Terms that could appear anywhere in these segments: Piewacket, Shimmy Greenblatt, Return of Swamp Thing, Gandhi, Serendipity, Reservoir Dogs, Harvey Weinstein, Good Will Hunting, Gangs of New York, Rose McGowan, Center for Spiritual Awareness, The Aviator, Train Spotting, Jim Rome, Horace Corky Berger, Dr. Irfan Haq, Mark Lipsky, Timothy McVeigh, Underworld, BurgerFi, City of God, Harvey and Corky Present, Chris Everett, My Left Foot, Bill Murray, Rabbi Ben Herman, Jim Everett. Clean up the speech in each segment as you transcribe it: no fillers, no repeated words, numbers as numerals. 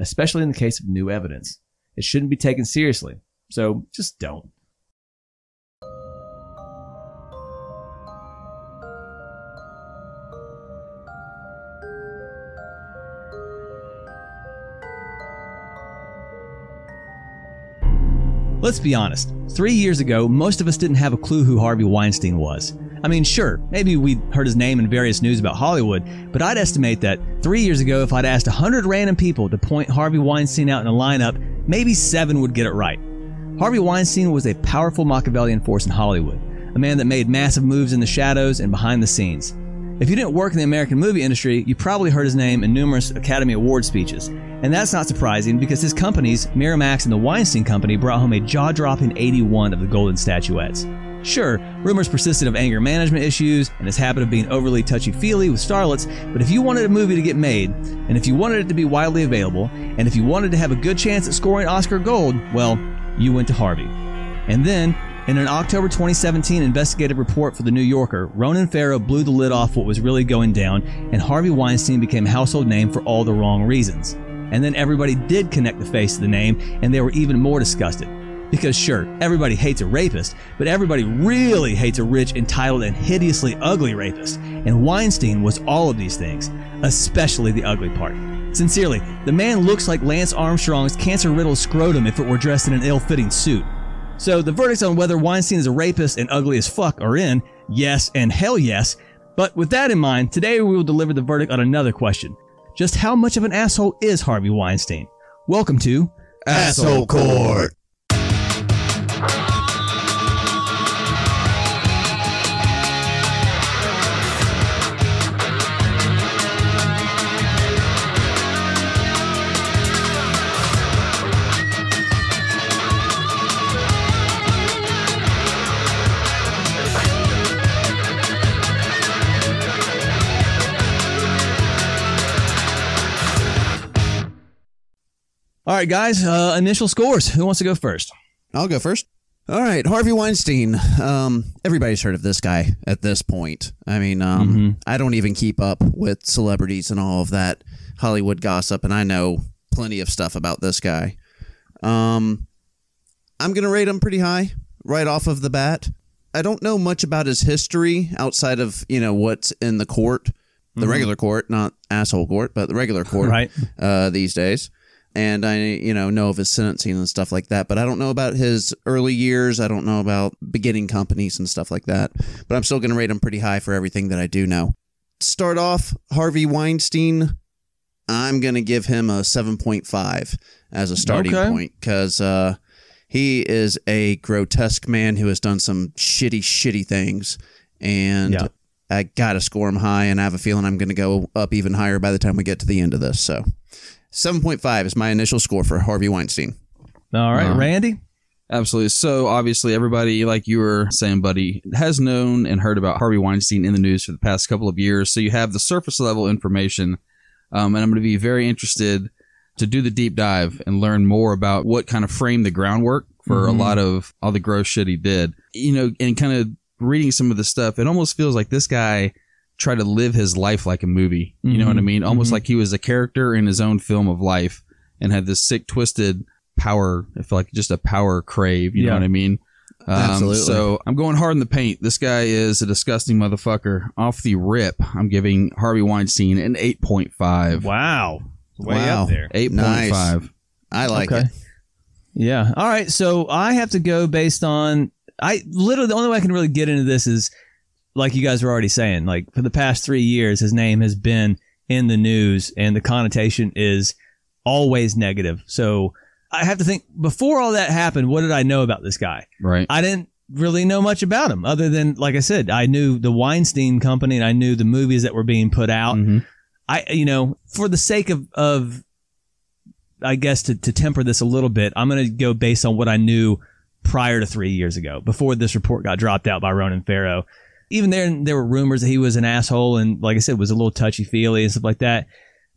especially in the case of new evidence. It shouldn't be taken seriously, so just don't. Let's be honest, 3 years ago, most of us didn't have a clue who Harvey Weinstein was. I mean, sure, maybe we'd heard his name in various news about Hollywood, but I'd estimate that 3 years ago, if I'd asked 100 random people to point Harvey Weinstein out in a lineup, maybe 7 would get it right. Harvey Weinstein was a powerful Machiavellian force in Hollywood, a man that made massive moves in the shadows and behind the scenes. If you didn't work in the American movie industry, you probably heard his name in numerous Academy Award speeches. And that's not surprising because his companies, Miramax and the Weinstein Company, brought home a jaw-dropping 81 of the Golden Statuettes. Sure, rumors persisted of anger management issues and his habit of being overly touchy-feely with starlets, but if you wanted a movie to get made, and if you wanted it to be widely available, and if you wanted to have a good chance at scoring Oscar gold, well, you went to Harvey. And then, in an October 2017 investigative report for The New Yorker, Ronan Farrow blew the lid off what was really going down, and Harvey Weinstein became a household name for all the wrong reasons. And then everybody did connect the face to the name, and they were even more disgusted. Because sure, everybody hates a rapist, but everybody really hates a rich, entitled, and hideously ugly rapist. And Weinstein was all of these things, especially the ugly part. Sincerely, the man looks like Lance Armstrong's cancer-riddled scrotum if it were dressed in an ill-fitting suit. So the verdicts on whether Weinstein is a rapist and ugly as fuck are in, yes and hell yes. But with that in mind, today we will deliver the verdict on another question. Just how much of an asshole is Harvey Weinstein? Welcome to Asshole Court. All right, guys, initial scores. Who wants to go first? I'll go first. All right, Harvey Weinstein. Everybody's heard of this guy at this point. I mean, I don't even keep up with celebrities and all of that Hollywood gossip, and I know plenty of stuff about this guy. I'm going to rate him pretty high right off of the bat. I don't know much about his history outside of, you know, what's in the court, the regular court, not asshole court, but the regular court right. These days. And I, you know of his sentencing and stuff like that. But I don't know about his early years. I don't know about beginning companies and stuff like that. But I'm still going to rate him pretty high for everything that I do know. Start off, Harvey Weinstein. I'm going to give him a 7.5 as a starting point because he is a grotesque man who has done some shitty, shitty things. And I got to score him high. And I have a feeling I'm going to go up even higher by the time we get to the end of this. So 7.5 is my initial score for Harvey Weinstein. All right, Randy? Absolutely. So, obviously, everybody, like you were saying, buddy, has known and heard about Harvey Weinstein in the news for the past couple of years. So, you have the surface-level information, and I'm going to be very interested to do the deep dive and learn more about what kind of framed the groundwork for a lot of all the gross shit he did. You know, and kind of reading some of the stuff, it almost feels like this guy try to live his life like a movie. You know what I mean? Almost like he was a character in his own film of life and had this sick, twisted power. I feel like just a power crave. You know what I mean? Absolutely. So I'm going hard in the paint. This guy is a disgusting motherfucker. Off the rip, I'm giving Harvey Weinstein an 8.5. Wow. Way up there. 8.5. Nice. I like it. Yeah. All right. So I have to go based on... the only way I can really get into this is... like you guys were already saying, like for the past 3 years, his name has been in the news and the connotation is always negative. So I have to think before all that happened, what did I know about this guy? Right. I didn't really know much about him other than, like I said, I knew the Weinstein Company and I knew the movies that were being put out. I, you know, for the sake of I guess to temper this a little bit, I'm going to go based on what I knew prior to 3 years ago, before this report got dropped out by Ronan Farrow. Even there were rumors that he was an asshole and, like I said, was a little touchy-feely and stuff like that.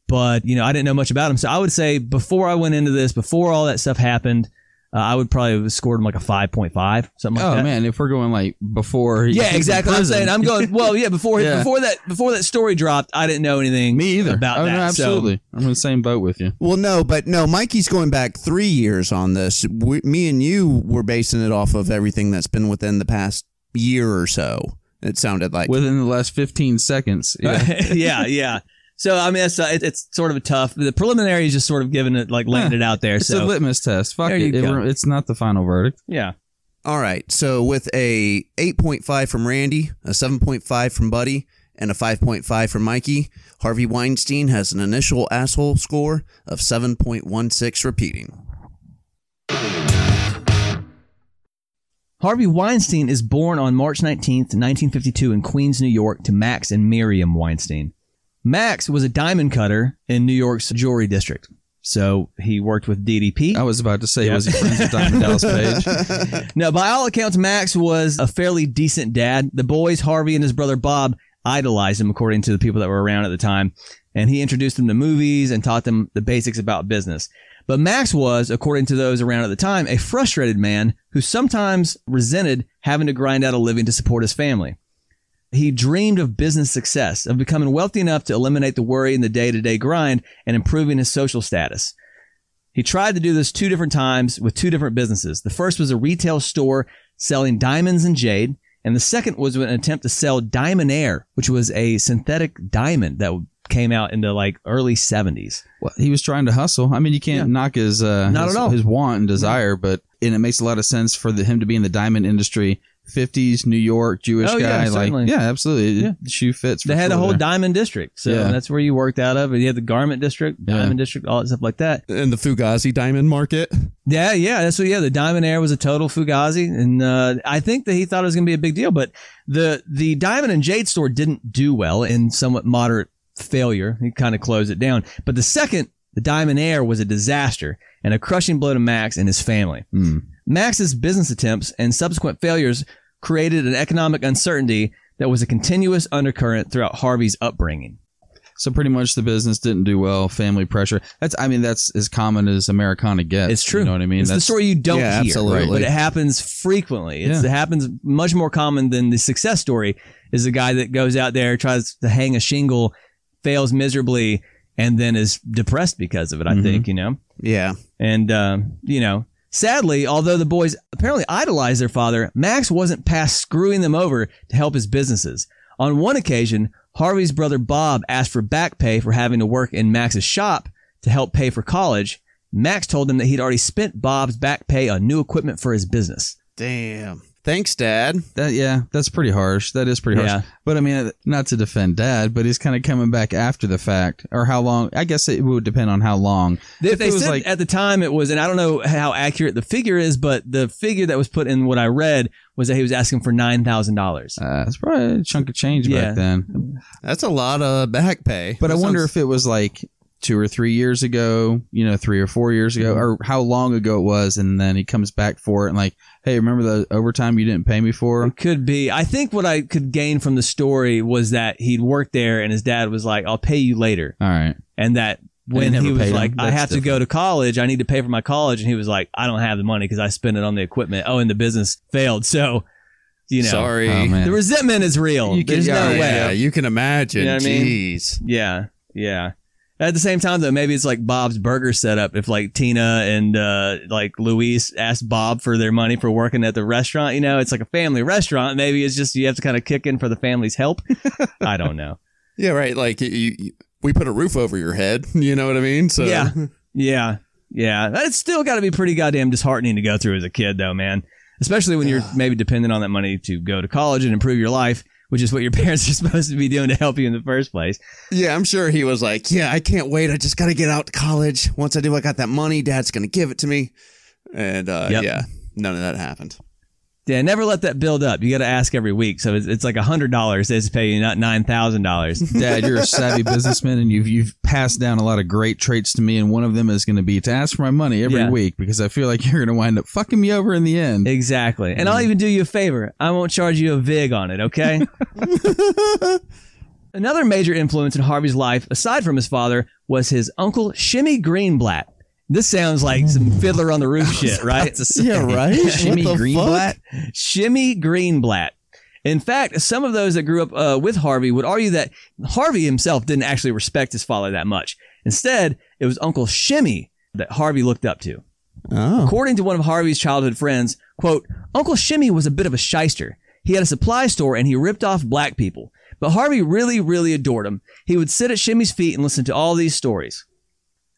But, you know, I didn't know much about him. So I would say before I went into this, before all that stuff happened, I would probably have scored him like a 5.5, something like that. Oh, man, if we're going like before. Yeah, exactly. I'm saying I'm going, well, yeah, before that story dropped, I didn't know anything. Me either. About that. No, absolutely. So, I'm in the same boat with you. Well, no, Mikey's going back 3 years on this. Me and you were basing it off of everything that's been within the past year or so. It sounded like. Within the last 15 seconds. Yeah, yeah. So, I mean, it's sort of a tough... The preliminary is just sort of giving it, like, laying it out there. It's a litmus test. Fuck it. It's not the final verdict. Yeah. All right. So, with a 8.5 from Randy, a 7.5 from Buddy, and a 5.5 from Mikey, Harvey Weinstein has an initial asshole score of 7.16 repeating. Harvey Weinstein is born on March 19th, 1952 in Queens, New York, to Max and Miriam Weinstein. Max was a diamond cutter in New York's jewelry district. So he worked with DDP. I was about to say, was he friends with Diamond Dallas Page? No, by all accounts, Max was a fairly decent dad. The boys, Harvey and his brother Bob, idolized him, according to the people that were around at the time. And he introduced them to movies and taught them the basics about business. But Max was, according to those around at the time, a frustrated man who sometimes resented having to grind out a living to support his family. He dreamed of business success, of becoming wealthy enough to eliminate the worry in the day-to-day grind and improving his social status. He tried to do this two different times with two different businesses. The first was a retail store selling diamonds and jade, and the second was an attempt to sell Diamond Air, which was a synthetic diamond that came out in the like early 70s. Well, he was trying to hustle. I mean, you can't knock his his want and desire, but it makes a lot of sense for him to be in the diamond industry. 50s New York Jewish guy, certainly. Like, yeah, absolutely. Yeah. Shoe fits. They had a whole diamond district, so that's where you worked out of. And you had the garment district, diamond district, all that stuff like that, and the Fugazi diamond market. Yeah, that's what. Yeah, the Diamond Air was a total Fugazi, and I think that he thought it was going to be a big deal, but the diamond and jade store didn't do well, in somewhat moderate failure. He kind of closed it down, but the second, the Diamond Air, was a disaster and a crushing blow to Max and his family. Mm. Max's business attempts and subsequent failures created an economic uncertainty that was a continuous undercurrent throughout Harvey's upbringing. So pretty much the business didn't do well, family pressure. That's as common as Americana gets. It's true. You know what I mean? That's the story you don't hear, absolutely. Right? But it happens frequently. It happens much more common than the success story is the guy that goes out there, tries to hang a shingle, fails miserably, and then is depressed because of it, I think, you know? Yeah. And, you know... Sadly, although the boys apparently idolized their father, Max wasn't past screwing them over to help his businesses. On one occasion, Harvey's brother Bob asked for back pay for having to work in Max's shop to help pay for college. Max told him that he'd already spent Bob's back pay on new equipment for his business. Damn. Thanks, Dad. That's pretty harsh. That is pretty harsh. Yeah. But I mean, not to defend Dad, but he's kind of coming back after the fact, or how long. I guess it would depend on how long. If they said like, at the time it was, and I don't know how accurate the figure is, but the figure that was put in what I read was that he was asking for $9,000. That's probably a chunk of change back then. That's a lot of back pay. But I wonder if it was like 2 or 3 years ago, 3 or 4 years ago, or how long ago it was, and then he comes back for it and like, hey, remember the overtime you didn't pay me for? It could be. I think what I could gain from the story was that he'd worked there and his dad was like, I'll pay you later. All right. And that when he was like, I have to go to college, I need to pay for my college, and he was like, I don't have the money because I spent it on the equipment. Oh, and the business failed. So... sorry. Oh, the resentment is real. There's no way. Yeah, you can imagine. You know what I mean? Jeez. Yeah. At the same time, though, maybe it's like Bob's burger setup. If like Tina and like Luis asked Bob for their money for working at the restaurant, it's like a family restaurant. Maybe it's just you have to kind of kick in for the family's help. I don't know. Yeah, right. Like we put a roof over your head. You know what I mean? So yeah. That's still got to be pretty goddamn disheartening to go through as a kid, though, man. Especially when you're maybe dependent on that money to go to college and improve your life, which is what your parents are supposed to be doing to help you in the first place. Yeah, I'm sure he was like, yeah, I can't wait. I just got to get out to college. Once I do, I got that money. Dad's going to give it to me. And none of that happened. Yeah, never let that build up. You got to ask every week. So it's like $100 they pay you, not $9,000. Dad, you're a savvy businessman, and you've passed down a lot of great traits to me, and one of them is going to be to ask for my money every week, because I feel like you're going to wind up fucking me over in the end. Exactly. And I'll even do you a favor. I won't charge you a vig on it, okay? Another major influence in Harvey's life, aside from his father, was his uncle Shimmy Greenblatt. This sounds like some Fiddler on the Roof shit, right? Yeah, right? Shimmy Greenblatt? Shimmy Greenblatt. In fact, some of those that grew up with Harvey would argue that Harvey himself didn't actually respect his father that much. Instead, it was Uncle Shimmy that Harvey looked up to. Oh. According to one of Harvey's childhood friends, quote, Uncle Shimmy was a bit of a shyster. He had a supply store and he ripped off black people. But Harvey really, really adored him. He would sit at Shimmy's feet and listen to all these stories.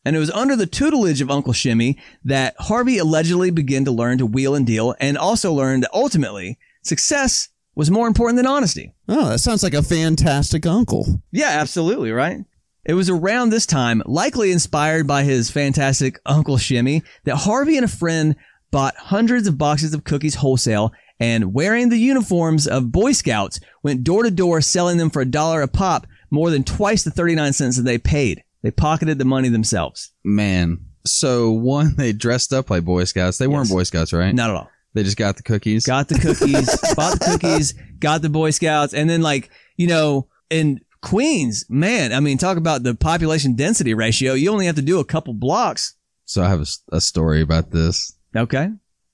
And it was under the tutelage of Uncle Shimmy that Harvey allegedly began to learn to wheel and deal, and also learned that ultimately success was more important than honesty. Oh, that sounds like a fantastic uncle. Yeah, absolutely, right? It was around this time, likely inspired by his fantastic Uncle Shimmy, that Harvey and a friend bought hundreds of boxes of cookies wholesale, and wearing the uniforms of Boy Scouts, went door to door selling them for $1 a pop, more than twice the 39 cents that they paid. They pocketed the money themselves. Man. So, one, they dressed up like Boy Scouts. They weren't Boy Scouts, right? Not at all. They just got the cookies. Got the cookies. Bought the cookies. Got the Boy Scouts. And then, like, you know, in Queens, man, I mean, talk about the population density ratio. You only have to do a couple blocks. So, I have a story about this. Okay.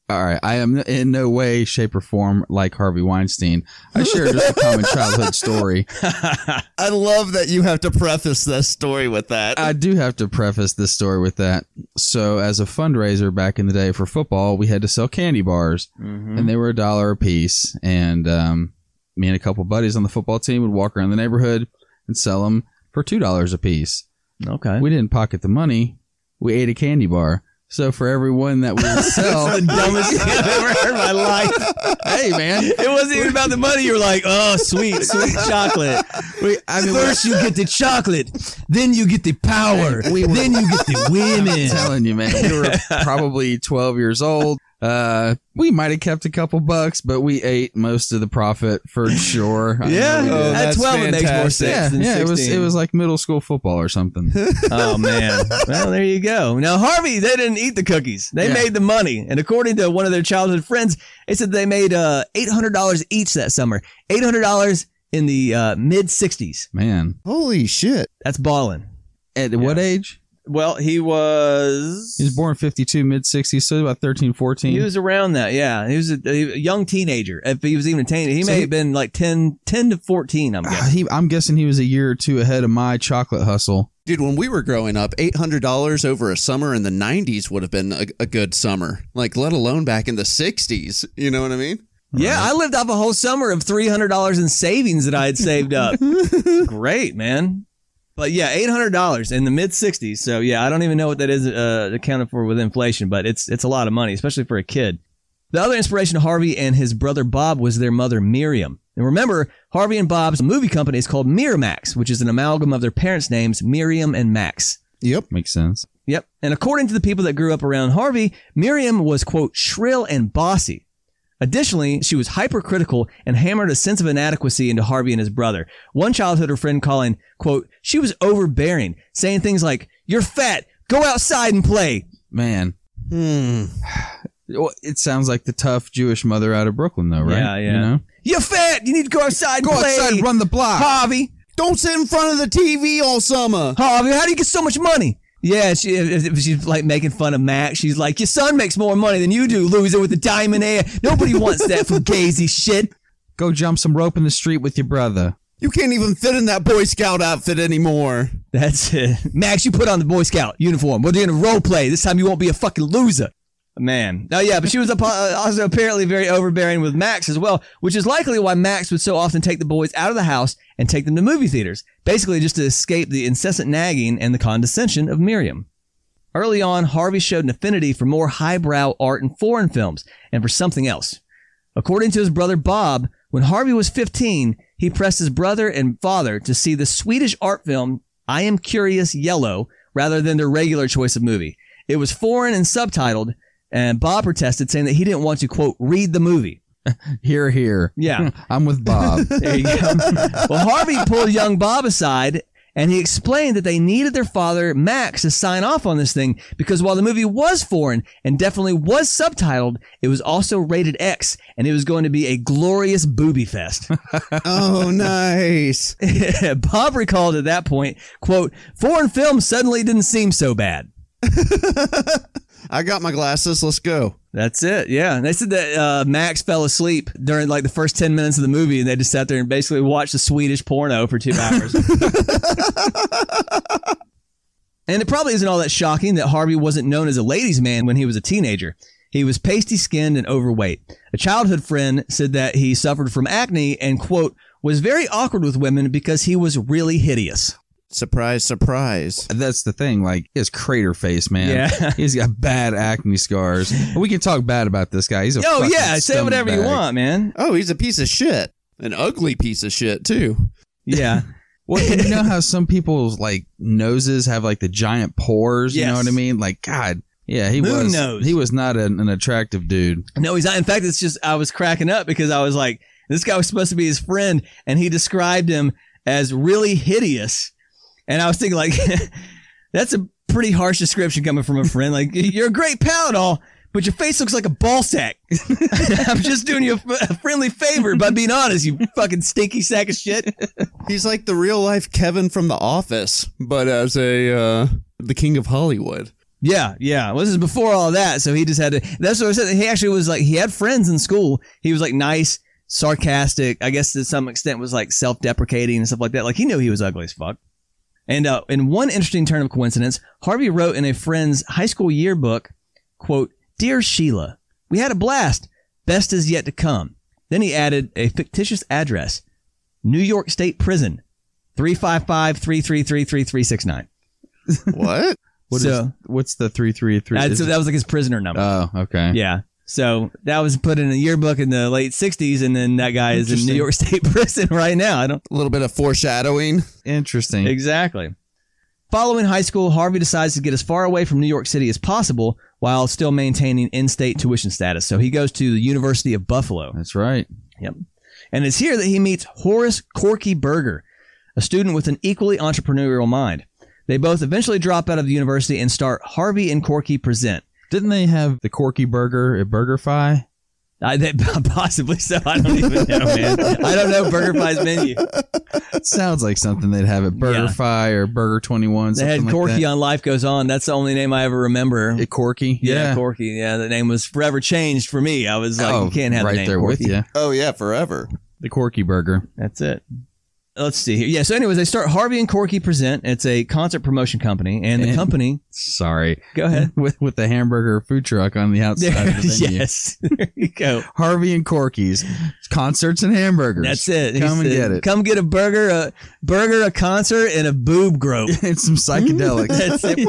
All right. I am in no way, shape, or form like Harvey Weinstein. I share just a common childhood story. I love that you have to preface this story with that. I do have to preface this story with that. So as a fundraiser back in the day for football, we had to sell candy bars, and they were $1 a piece. And me and a couple buddies on the football team would walk around the neighborhood and sell them for $2 a piece. Okay. We didn't pocket the money. We ate a candy bar. So for everyone that we would sell, that's the dumbest thing I've ever heard in my life. Hey man, it wasn't even about the money. You were like, oh, sweet chocolate. First you get the chocolate, then you get the power, then you get the women. I'm telling you, man, we were probably 12 years old. We might have kept a couple bucks, but we ate most of the profit for sure. Yeah, at 12 fantastic. It makes more sense than 16. It was like middle school football or something. Oh man! Well, there you go. Now Harvey, they didn't eat the cookies; they made the money. And according to one of their childhood friends, they said they made $800 each that summer. $800 in the mid-60s. Man, holy shit! That's balling. At what age? Well, he was born in 52, mid-60s, so about 13, 14. He was around that, yeah. He was a young teenager. If he was even a teenager, he may have been like 10 to 14, I'm guessing. I'm guessing he was a year or two ahead of my chocolate hustle. Dude, when we were growing up, $800 over a summer in the 90s would have been a good summer, like let alone back in the 60s. You know what I mean? Yeah, right. I lived off a whole summer of $300 in savings that I had saved up. Great, man. But yeah, $800 in the mid-60s. So yeah, I don't even know what that is accounted for with inflation, but it's a lot of money, especially for a kid. The other inspiration of Harvey and his brother Bob was their mother Miriam. And remember, Harvey and Bob's movie company is called Miramax, which is an amalgam of their parents' names, Miriam and Max. Yep, makes sense. Yep. And according to the people that grew up around Harvey, Miriam was, quote, shrill and bossy. Additionally, she was hypercritical and hammered a sense of inadequacy into Harvey and his brother. One childhood friend calling, quote, she was overbearing, saying things like, you're fat, go outside and play. Man. It sounds like the tough Jewish mother out of Brooklyn, though, right? Yeah, yeah. You know? You're fat, you need to go outside and play. Go outside and run the block. Harvey. Don't sit in front of the TV all summer. Harvey, how do you get so much money? Yeah, she's like making fun of Max. She's like, your son makes more money than you do, loser with the diamond hair. Nobody wants that fugazi shit. Go jump some rope in the street with your brother. You can't even fit in that Boy Scout outfit anymore. That's it. Max, you put on the Boy Scout uniform. We're doing a role play. This time you won't be a fucking loser. Man. Oh, yeah, but she was also apparently very overbearing with Max as well, which is likely why Max would so often take the boys out of the house and take them to movie theaters, basically just to escape the incessant nagging and the condescension of Miriam. Early on, Harvey showed an affinity for more highbrow art and foreign films, and for something else. According to his brother Bob, when Harvey was 15, he pressed his brother and father to see the Swedish art film I Am Curious Yellow rather than their regular choice of movie. It was foreign and subtitled, and Bob protested, saying that he didn't want to, quote, read the movie. Hear, hear. Yeah. I'm with Bob. There you go. Well, Harvey pulled young Bob aside, and he explained that they needed their father, Max, to sign off on this thing because while the movie was foreign and definitely was subtitled, it was also rated X, and it was going to be a glorious booby fest. Oh, nice. Bob recalled at that point, quote, foreign film suddenly didn't seem so bad. I got my glasses. Let's go. That's it. Yeah. And they said that Max fell asleep during like the first 10 minutes of the movie, and they just sat there and basically watched a Swedish porno for 2 hours. And it probably isn't all that shocking that Harvey wasn't known as a ladies' man when he was a teenager. He was pasty-skinned and overweight. A childhood friend said that he suffered from acne and, quote, was very awkward with women because he was really hideous. Surprise, surprise. That's the thing. Like, his crater face, man. Yeah. He's got bad acne scars. We can talk bad about this guy. He's a fucking scumbag. Say whatever you want, man. Oh, he's a piece of shit. An ugly piece of shit, too. Yeah. Well, you know how some people's, like, noses have, like, the giant pores? You know what I mean? Like, God. Yeah, he Moon was. Nose. He was not an attractive dude. No, he's not. In fact, it's just, I was cracking up because I was like, this guy was supposed to be his friend, and he described him as really hideous. And I was thinking, like, that's a pretty harsh description coming from a friend. Like, you're a great pal and all, but your face looks like a ball sack. I'm just doing you a friendly favor by being honest, you fucking stinky sack of shit. He's like the real-life Kevin from The Office, but as the king of Hollywood. Yeah, yeah. Well, this is before all that, so he just had to... That's what I said. He actually was like... He had friends in school. He was, like, nice, sarcastic, I guess to some extent was, like, self-deprecating and stuff like that. Like, he knew he was ugly as fuck. And in one interesting turn of coincidence, Harvey wrote in a friend's high school yearbook, quote, Dear Sheila, we had a blast. Best is yet to come. Then he added a fictitious address, New York State Prison, 355-333-3369. What? What's the 333? So that was like his prisoner number. Oh, okay. Yeah. So that was put in a yearbook in the late 60s, and then that guy is in New York State Prison right now. A little bit of foreshadowing. Interesting. Exactly. Following high school, Harvey decides to get as far away from New York City as possible while still maintaining in-state tuition status. So he goes to the University of Buffalo. That's right. Yep. And it's here that he meets Horace Corky Berger, a student with an equally entrepreneurial mind. They both eventually drop out of the university and start Harvey and Corky Present. Didn't they have the Corky Burger at BurgerFi? Possibly so. I don't even know, man. I don't know BurgerFi's menu. It sounds like something they'd have at BurgerFi or Burger 21. They had Corky on Life Goes On. That's the only name I ever remember. Corky? Yeah, Corky. Yeah, the name was forever changed for me. I was like, you can't have the name there Corky. With you. Oh, yeah, forever. The Corky Burger. That's it. Let's see here. Yeah, so anyways, they start Harvey and Corky Present. It's a concert promotion company, and the company... Sorry. Go ahead. With the hamburger food truck on the outside of the venue. Yes. There you go. Harvey and Corky's concerts and hamburgers. That's it. Come and get it. Come get a burger, a concert, and a boob grope. And some psychedelics. That's it.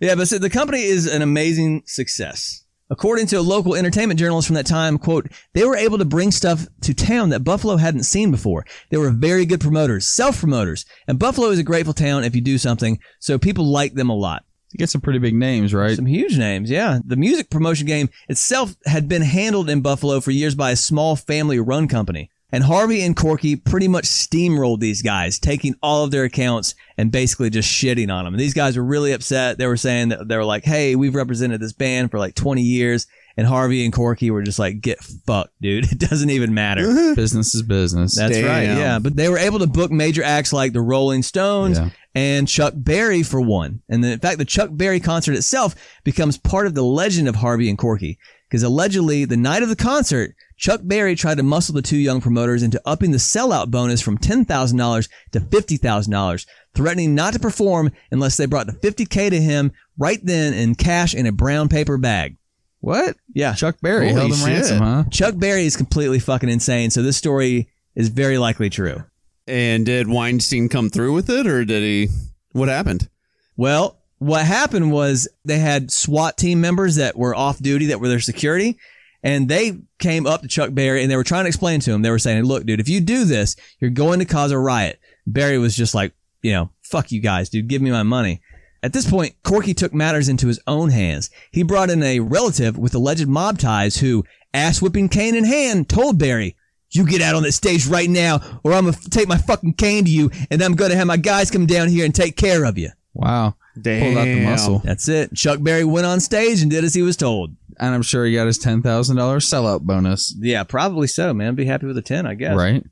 Yeah, but so the company is an amazing success. According to a local entertainment journalist from that time, quote, they were able to bring stuff to town that Buffalo hadn't seen before. They were very good promoters, self-promoters. And Buffalo is a grateful town if you do something, so people like them a lot. You get some pretty big names, right? Some huge names, yeah. The music promotion game itself had been handled in Buffalo for years by a small family-run company. And Harvey and Corky pretty much steamrolled these guys, taking all of their accounts and basically just shitting on them. And these guys were really upset. They were saying that they were like, hey, we've represented this band for like 20 years. And Harvey and Corky were just like, get fucked, dude. It doesn't even matter. Business is business. That's Damn. Right. Yeah. But they were able to book major acts like the Rolling Stones and Chuck Berry for one. And then, in fact, the Chuck Berry concert itself becomes part of the legend of Harvey and Corky. Because allegedly, the night of the concert, Chuck Berry tried to muscle the two young promoters into upping the sellout bonus from $10,000 to $50,000, threatening not to perform unless they brought the $50,000 to him right then in cash in a brown paper bag. What? Yeah. Chuck Berry held him ransom, huh? Chuck Berry is completely fucking insane, so this story is very likely true. And did Weinstein come through with it, or did he... What happened? Well... What happened was they had SWAT team members that were off duty, that were their security, and they came up to Chuck Berry and they were trying to explain to him. They were saying, look, dude, if you do this, you're going to cause a riot. Berry was just like, you know, fuck you guys, dude, give me my money. At this point, Corky took matters into his own hands. He brought in a relative with alleged mob ties who, ass-whipping cane in hand, told Barry, "You get out on that stage right now, or I'm going to take my fucking cane to you, and I'm going to have my guys come down here and take care of you." Wow. Damn. Pulled out the muscle. That's it. Chuck Berry went on stage and did as he was told. And I'm sure he got his $10,000 sellout bonus. Yeah, probably so, man. Be happy with a 10, I guess. Right.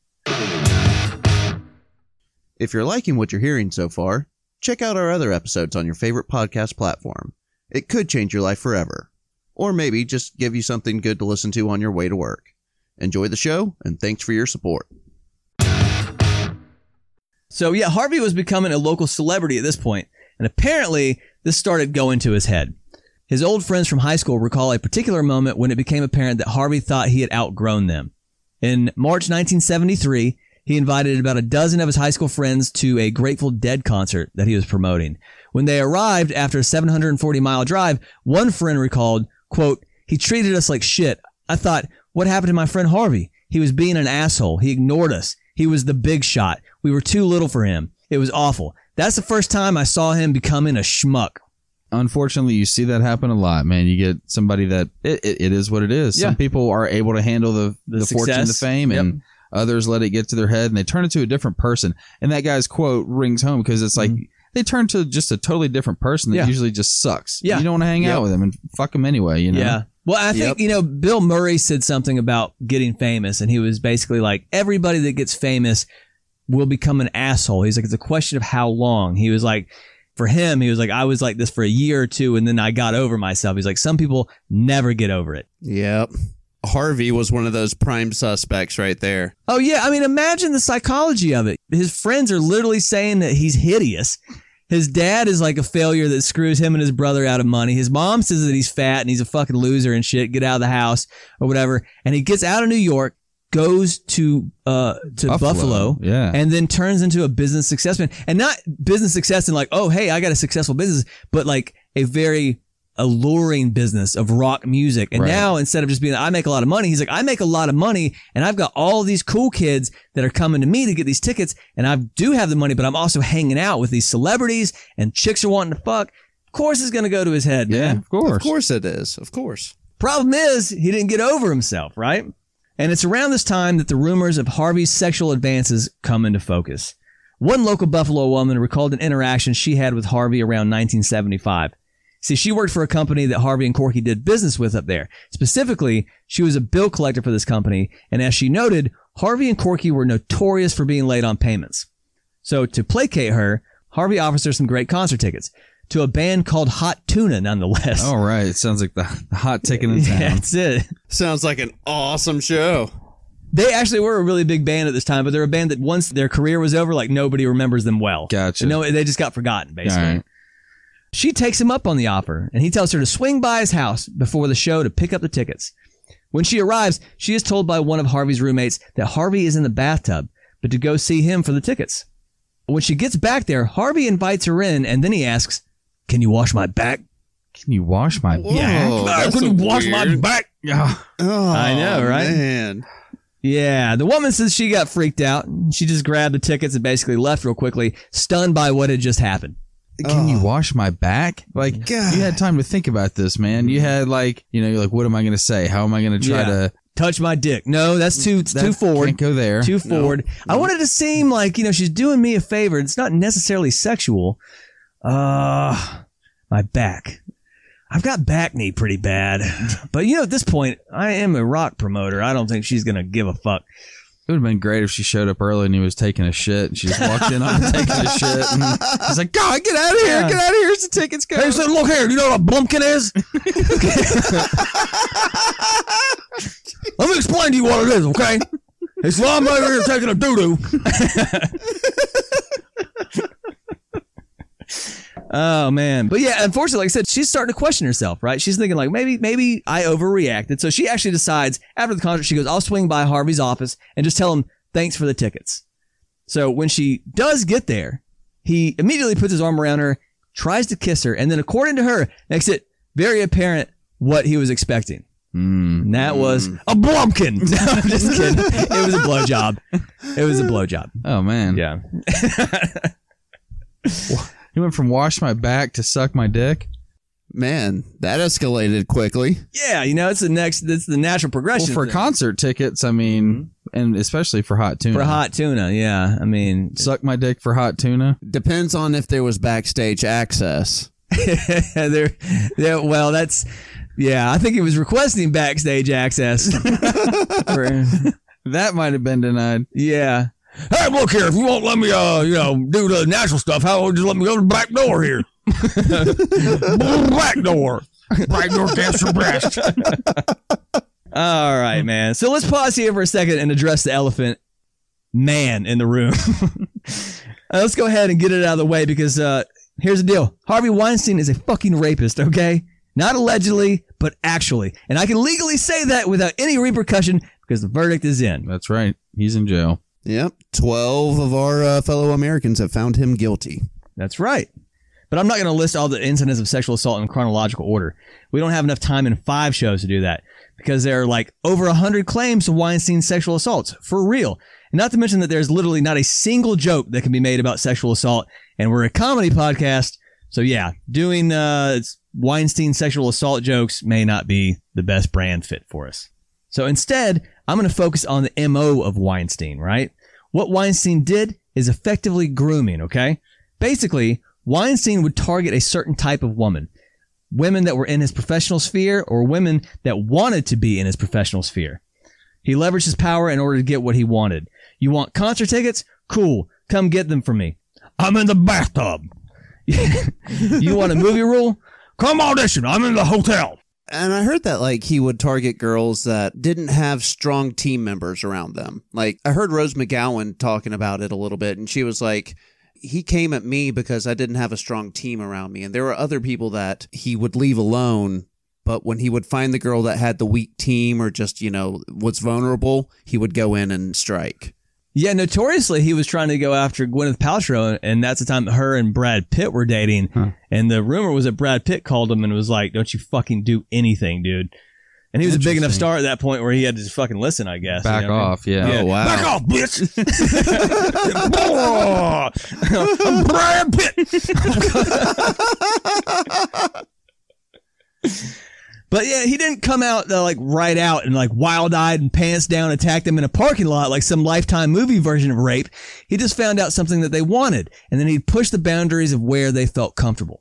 If you're liking what you're hearing so far, check out our other episodes on your favorite podcast platform. It could change your life forever. Or maybe just give you something good to listen to on your way to work. Enjoy the show, and thanks for your support. So, yeah, Harvey was becoming a local celebrity at this point, and apparently this started going to his head. His old friends from high school recall a particular moment when it became apparent that Harvey thought he had outgrown them. In March 1973, he invited about a dozen of his high school friends to a Grateful Dead concert that he was promoting. When they arrived after a 740-mile drive, one friend recalled, quote, "He treated us like shit. I thought, what happened to my friend Harvey? He was being an asshole. He ignored us. He was the big shot. We were too little for him. It was awful. That's the first time I saw him becoming a schmuck." Unfortunately, you see that happen a lot, man. You get somebody that it is what it is. Yeah. Some people are able to handle the fortune, the fame, and others let it get to their head, and they turn into a different person. And that guy's quote rings home because it's like they turn to just a totally different person that usually just sucks. Yeah. You don't want to hang out with them and fuck them anyway, you know? Yeah. Well, I think, you know, Bill Murray said something about getting famous, and he was basically like, everybody that gets famous will become an asshole. He's like, it's a question of how long. He was like, for him, he was like, I was like this for a year or two, and then I got over myself. He's like, some people never get over it. Yep. Harvey was one of those prime suspects right there. Oh, yeah. I mean, imagine the psychology of it. His friends are literally saying that he's hideous. His dad is like a failure that screws him and his brother out of money. His mom says that he's fat and he's a fucking loser and shit. Get out of the house or whatever. And he gets out of New York, goes to Buffalo, and then turns into a business successman. And not business success in like, oh, hey, I got a successful business, but like a very alluring business of rock music. And now instead of just being, I make a lot of money, he's like, I make a lot of money and I've got all these cool kids that are coming to me to get these tickets, and I do have the money, but I'm also hanging out with these celebrities and chicks are wanting to fuck. Of course it's going to go to his head, man. Yeah, of course. Of course it is. Of course. Problem is, he didn't get over himself, right? And it's around this time that the rumors of Harvey's sexual advances come into focus. One local Buffalo woman recalled an interaction she had with Harvey around 1975. See, she worked for a company that Harvey and Corky did business with up there. Specifically, she was a bill collector for this company, and as she noted, Harvey and Corky were notorious for being late on payments. So, to placate her, Harvey offers her some great concert tickets to a band called Hot Tuna, nonetheless. All right, it sounds like the hot ticket in town. Yeah, that's it. Sounds like an awesome show. They actually were a really big band at this time, but they're a band that once their career was over, like nobody remembers them well. Gotcha. No, they just got forgotten, basically. All right. She takes him up on the offer, and he tells her to swing by his house before the show to pick up the tickets. When she arrives, she is told by one of Harvey's roommates that Harvey is in the bathtub, but to go see him for the tickets. When she gets back there, Harvey invites her in, and then he asks, "Can you wash my back?" Can you wash my back? Yeah, can you wash my back? Oh, I know, right? Man. Yeah, the woman says she got freaked out. She just grabbed the tickets and basically left real quickly, stunned by what had just happened. Can you wash my back? Like, God. You had time to think about this, man. You had like, you know, you're like, what am I going to say? How am I going to try to touch my dick? No, that's too forward. Can't go there. Too forward. No. I wanted to seem like, you know, she's doing me a favor. It's not necessarily sexual. My back. I've got back knee pretty bad. But, you know, at this point, I am a rock promoter. I don't think she's going to give a fuck. It would have been great if she showed up early and he was taking a shit and she just walked in on him taking a shit. And he's like, God, get out of here. Get out of here. It's the tickets. Go. Hey, so look here. You know what a blumpkin is? Let me explain to you what it is, okay? It's slime over here taking a doo-doo. Oh, man. But yeah, unfortunately, like I said, she's starting to question herself, right? She's thinking like, maybe I overreacted. So she actually decides after the concert, she goes, I'll swing by Harvey's office and just tell him thanks for the tickets. So when she does get there, he immediately puts his arm around her, tries to kiss her. And then according to her, makes it very apparent what he was expecting. And that was a blumpkin. No, I'm just kidding. It was a blowjob. It was a blowjob. Oh, man. Yeah. He went from wash my back to suck my dick. Man, that escalated quickly. Yeah, you know, it's the natural progression. Well, for thing. Concert tickets, I mean, and especially for Hot Tuna. For Hot Tuna, yeah. I mean, suck my dick for Hot Tuna. Depends on if there was backstage access. Well, that's, yeah, I think he was requesting backstage access. That might have been denied. Yeah. Hey, look here, if you won't let me, you know, do the natural stuff, how about you let me go to the back door here? Back door cancer breast. All right, man. So let's pause here for a second and address the elephant man in the room. Let's go ahead and get it out of the way because here's the deal. Harvey Weinstein is a fucking rapist, okay? Not allegedly, but actually. And I can legally say that without any repercussion because the verdict is in. That's right. He's in jail. Yep. 12 of our fellow Americans have found him guilty. That's right. But I'm not going to list all the incidents of sexual assault in chronological order. We don't have enough time in 5 shows to do that because there are like over 100 claims to Weinstein's sexual assaults for real. And not to mention that there's literally not a single joke that can be made about sexual assault. And we're a comedy podcast. So yeah, doing Weinstein sexual assault jokes may not be the best brand fit for us. So instead, I'm going to focus on the MO of Weinstein, right? What Weinstein did is effectively grooming, okay? Basically, Weinstein would target a certain type of woman, women that were in his professional sphere or women that wanted to be in his professional sphere. He leveraged his power in order to get what he wanted. You want concert tickets? Cool. Come get them for me. I'm in the bathtub. You want a movie role? Come audition. I'm in the hotel. And I heard that like he would target girls that didn't have strong team members around them. Like I heard Rose McGowan talking about it a little bit and she was like, he came at me because I didn't have a strong team around me. And there were other people that he would leave alone. But when he would find the girl that had the weak team or just, you know, was vulnerable, he would go in and strike. Yeah, notoriously, he was trying to go after Gwyneth Paltrow. And that's the time that her and Brad Pitt were dating. Huh. And the rumor was that Brad Pitt called him and was like, don't you fucking do anything, dude. And he was a big enough star at that point where he had to just fucking listen, I guess. Back off, yeah. Oh, wow. Back off, bitch! I'm Brad Pitt! But yeah, he didn't come out like right out and like wild-eyed and pants down attack them in a parking lot like some Lifetime movie version of rape. He just found out something that they wanted, and then he'd push the boundaries of where they felt comfortable.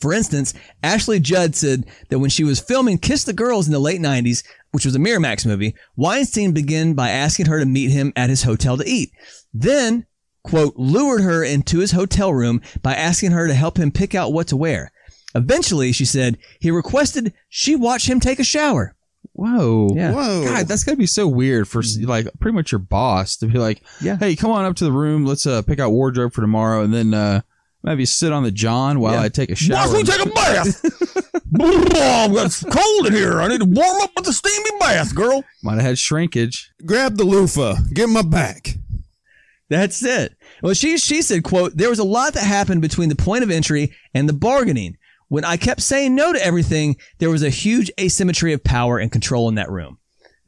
For instance, Ashley Judd said that when she was filming Kiss the Girls in the late 90s, which was a Miramax movie, Weinstein began by asking her to meet him at his hotel to eat. Then, quote, lured her into his hotel room by asking her to help him pick out what to wear. Eventually, she said, he requested she watch him take a shower. Whoa. Yeah. Whoa. God, that's got to be so weird for like pretty much your boss to be like, yeah, hey, come on up to the room. Let's pick out wardrobe for tomorrow. And then, maybe sit on the john while I take a shower. Watch me take a bath. It's cold in here. I need to warm up with a steamy bath, girl. Might have had shrinkage. Grab the loofah. Get my back. That's it. Well, she said, quote, there was a lot that happened between the point of entry and the bargaining. When I kept saying no to everything, there was a huge asymmetry of power and control in that room.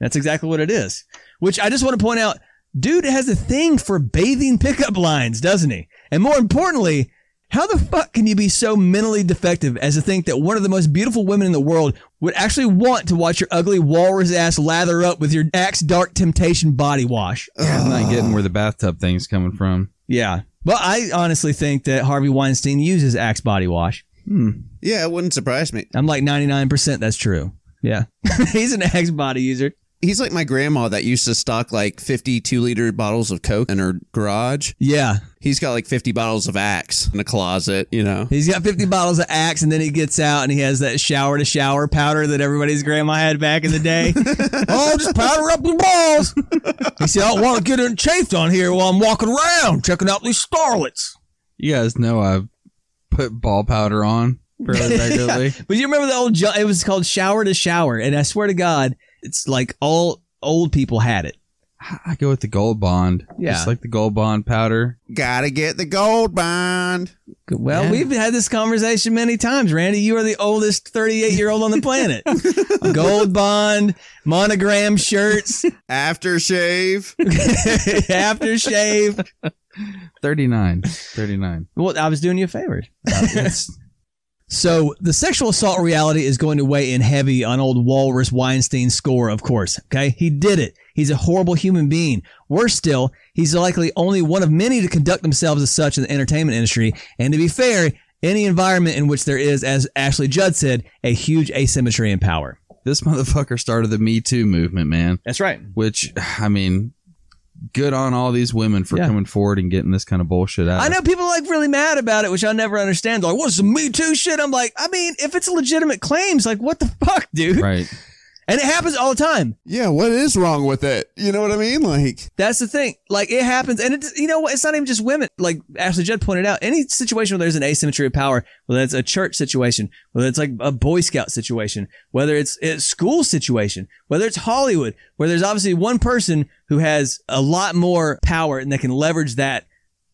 That's exactly what it is. Which I just want to point out, dude has a thing for bathing pickup lines, doesn't he? And more importantly, how the fuck can you be so mentally defective as to think that one of the most beautiful women in the world would actually want to watch your ugly walrus ass lather up with your Axe Dark Temptation body wash? I'm not getting where the bathtub thing's coming from. Yeah. Well, I honestly think that Harvey Weinstein uses Axe body wash. Yeah, it wouldn't surprise me. I'm like 99% that's true. Yeah. He's an Axe body user. He's like my grandma that used to stock like 52-liter bottles of Coke in her garage. Yeah. He's got like 50 bottles of Axe in the closet, you know. He's got 50 bottles of Axe, and then he gets out and he has that shower-to-shower powder that everybody's grandma had back in the day. Oh, just powder up your balls. He said, I don't want to get in chafed on here while I'm walking around checking out these starlets. You guys know I put ball powder on fairly regularly. Yeah. But you remember the old, it was called shower-to-shower, and I swear to God, it's like all old people had it. I go with the Gold Bond. Yeah. Just like the Gold Bond powder. Gotta get the Gold Bond. Well, yeah. We've had this conversation many times, Randy. You are the oldest 38-year-old on the planet. Gold Bond, monogram shirts. Aftershave. Aftershave. 39. Well, I was doing you a favor. So the sexual assault reality is going to weigh in heavy on old Walrus Weinstein's score, of course. Okay, he did it. He's a horrible human being. Worse still, he's likely only one of many to conduct themselves as such in the entertainment industry. And to be fair, any environment in which there is, as Ashley Judd said, a huge asymmetry in power. This motherfucker started the Me Too movement, man. That's right. Which, I mean, good on all these women for coming forward and getting this kind of bullshit out. I know people are like really mad about it, which I never understand. They're like, what's the Me Too shit? I'm like, I mean, if it's legitimate claims, like, what the fuck, dude? Right. And it happens all the time. Yeah, what is wrong with it? You know what I mean? Like, that's the thing. Like, it happens. And it, you know what? It's not even just women. Like Ashley Judd pointed out, any situation where there's an asymmetry of power, whether it's a church situation, whether it's like a Boy Scout situation, whether it's a school situation, whether it's Hollywood, where there's obviously one person who has a lot more power and they can leverage that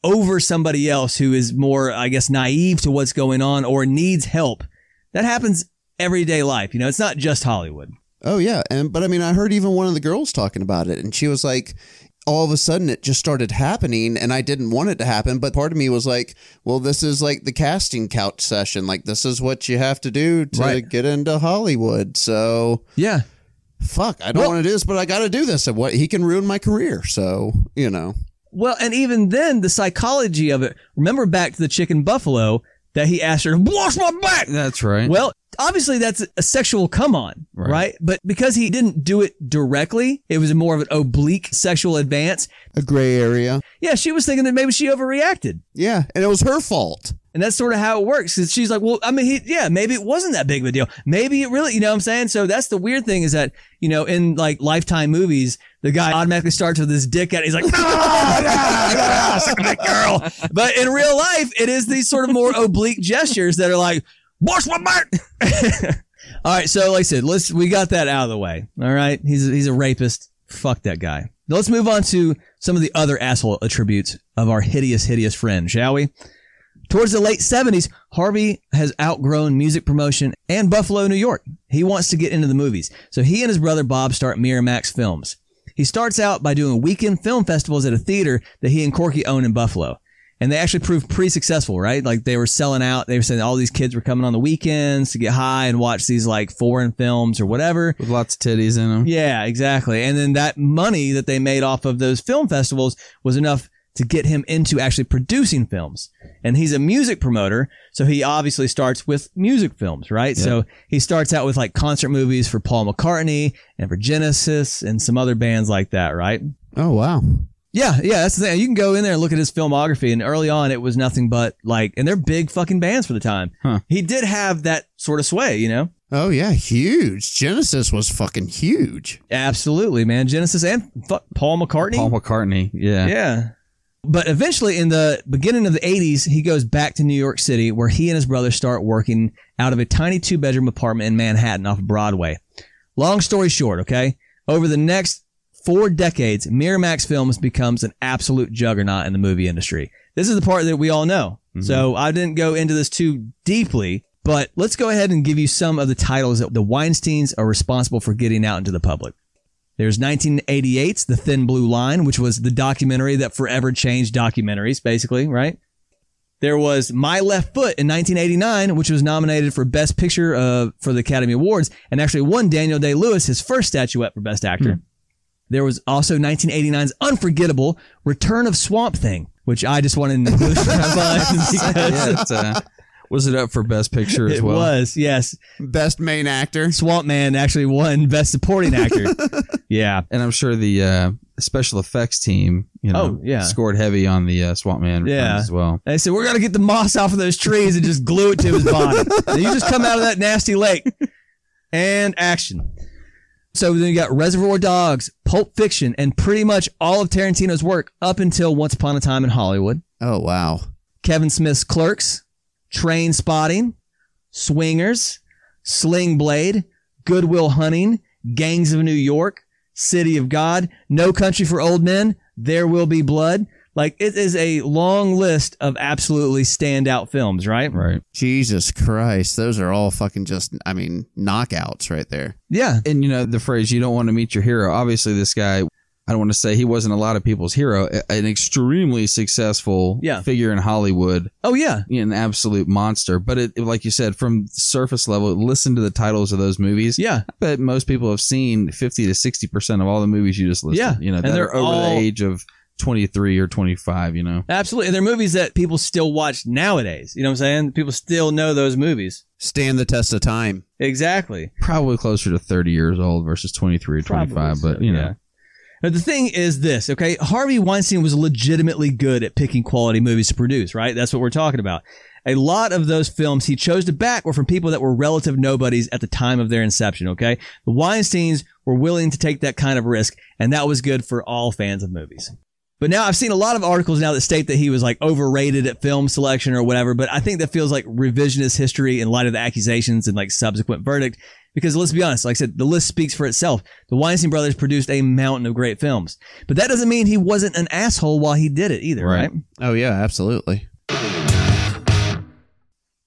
over somebody else who is more, I guess, naive to what's going on or needs help. That happens everyday life. You know, it's not just Hollywood. Oh, yeah. But I mean, I heard even one of the girls talking about it, and she was like, all of a sudden it just started happening, and I didn't want it to happen. But part of me was like, well, this is like the casting couch session. Like, this is what you have to do to get into Hollywood. So, yeah, fuck, I don't want to do this, but I got to do this. And what, he can ruin my career. So, you know. Well, and even then, the psychology of it. Remember back to the chicken buffalo that he asked her, wash my back. That's right. Well, obviously, that's a sexual come on, right? But because he didn't do it directly, it was more of an oblique sexual advance. A gray area. Yeah, she was thinking that maybe she overreacted. Yeah, and it was her fault. And that's sort of how it works. Cause she's like, well, I mean, maybe it wasn't that big of a deal. Maybe it really, you know what I'm saying? So that's the weird thing is that, you know, in like Lifetime movies, the guy automatically starts with his dick out. He's like, no, suck my girl. But in real life, it is these sort of more oblique gestures that are like, wash my butt. All right, so like I said, we got that out of the way. All right, he's a rapist. Fuck that guy. Now let's move on to some of the other asshole attributes of our hideous, hideous friend, shall we? Towards the late 70s, Harvey has outgrown music promotion and Buffalo, New York. He wants to get into the movies, so he and his brother Bob start Miramax Films. He starts out by doing weekend film festivals at a theater that he and Corky own in Buffalo. And they actually proved pretty successful, right? Like they were selling out. They were saying all these kids were coming on the weekends to get high and watch these like foreign films or whatever. With lots of titties in them. Yeah, exactly. And then that money that they made off of those film festivals was enough to get him into actually producing films. And he's a music promoter, so he obviously starts with music films, right? Yeah. So he starts out with like concert movies for Paul McCartney and for Genesis and some other bands like that, right? Oh, wow. Yeah, that's the thing. You can go in there and look at his filmography, and early on it was nothing but like, and they're big fucking bands for the time. Huh. He did have that sort of sway, you know? Oh, yeah, huge. Genesis was fucking huge. Absolutely, man. Genesis and Paul McCartney. Paul McCartney, yeah. Yeah. But eventually in the beginning of the 80s, he goes back to New York City where he and his brother start working out of a tiny two-bedroom apartment in Manhattan off of Broadway. Long story short, okay? Over the next 4 decades, Miramax Films becomes an absolute juggernaut in the movie industry. This is the part that we all know. Mm-hmm. So I didn't go into this too deeply, but let's go ahead and give you some of the titles that the Weinsteins are responsible for getting out into the public. There's 1988's The Thin Blue Line, which was the documentary that forever changed documentaries, basically, right? There was My Left Foot in 1989, which was nominated for Best Picture for the Academy Awards and actually won Daniel Day-Lewis his first statuette for Best Actor. Mm-hmm. There was also 1989's unforgettable Return of Swamp Thing, which I just wanted to include in my mind. Was it up for Best Picture as well? It was, yes. Best Main Actor. Swamp Man actually won Best Supporting Actor. Yeah. And I'm sure the special effects team scored heavy on the Swamp Man as well. They said, we're going to get the moss off of those trees and just glue it to his body. And you just come out of that nasty lake. And action. So then you got Reservoir Dogs, Pulp Fiction, and pretty much all of Tarantino's work up until Once Upon a Time in Hollywood. Oh, wow. Kevin Smith's Clerks, Train Spotting, Swingers, Sling Blade, Good Will Hunting, Gangs of New York, City of God, No Country for Old Men, There Will Be Blood. Like, it is a long list of absolutely standout films, right? Right. Jesus Christ. Those are all fucking just, I mean, knockouts right there. Yeah. And, you know, the phrase, you don't want to meet your hero. Obviously, this guy, I I don't want to say he wasn't a lot of people's hero, an extremely successful figure in Hollywood. Oh, yeah. An absolute monster. But it, like you said, from surface level, listen to the titles of those movies. Yeah. I bet most people have seen 50 to 60% of all the movies you just listed. Yeah. You know, and they're over the age of 23 or 25, you know. Absolutely. And they're movies that people still watch nowadays. You know what I'm saying? People still know those movies. Stand the test of time. Exactly. Probably closer to 30 years old versus 23 or 25, probably so, but you know. Yeah. Now, the thing is this, okay? Harvey Weinstein was legitimately good at picking quality movies to produce, right? That's what we're talking about. A lot of those films he chose to back were from people that were relative nobodies at the time of their inception, okay? The Weinsteins were willing to take that kind of risk, and that was good for all fans of movies. But now I've seen a lot of articles now that state that he was like overrated at film selection or whatever. But I think that feels like revisionist history in light of the accusations and like subsequent verdict. Because let's be honest, like I said, the list speaks for itself. The Weinstein brothers produced a mountain of great films. But that doesn't mean he wasn't an asshole while he did it either, right? Oh, yeah, absolutely.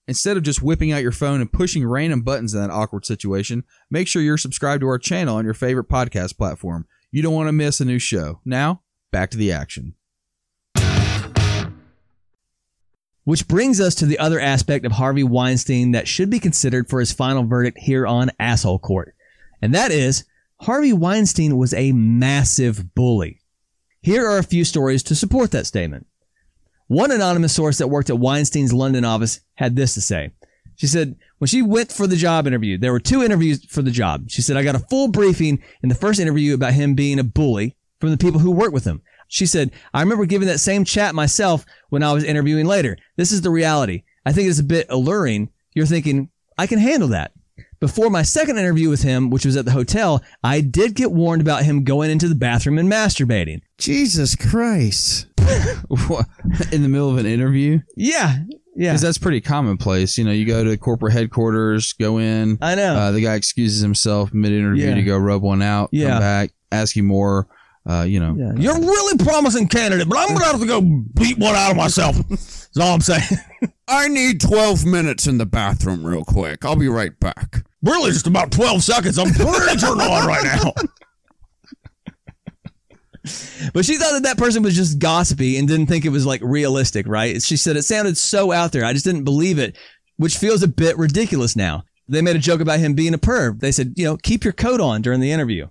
Instead of just whipping out your phone and pushing random buttons in that awkward situation, make sure you're subscribed to our channel on your favorite podcast platform. You don't want to miss a new show. Now, back to the action. Which brings us to the other aspect of Harvey Weinstein that should be considered for his final verdict here on Asshole Court. And that is, Harvey Weinstein was a massive bully. Here are a few stories to support that statement. One anonymous source that worked at Weinstein's London office had this to say. She said, when she went for the job interview, there were two interviews for the job. She said, I got a full briefing in the first interview about him being a bully from the people who work with him. She said, I remember giving that same chat myself when I was interviewing later. This is the reality. I think it's a bit alluring. You're thinking, I can handle that. Before my second interview with him, which was at the hotel, I did get warned about him going into the bathroom and masturbating. Jesus Christ. What? In the middle of an interview? Yeah. Yeah. Because that's pretty commonplace. You know, you go to corporate headquarters, go in. I know. The guy excuses himself mid-interview to go rub one out, come back, ask you more. You know, you're a really promising candidate, but I'm going to have to go beat one out of myself. That's all I'm saying. I need 12 minutes in the bathroom real quick. I'll be right back. Really, just about 12 seconds. I'm pretty turned on right now. But she thought that that person was just gossipy and didn't think it was like realistic, right? She said it sounded so out there. I just didn't believe it, which feels a bit ridiculous now. They made a joke about him being a perv. They said, you know, keep your coat on during the interview.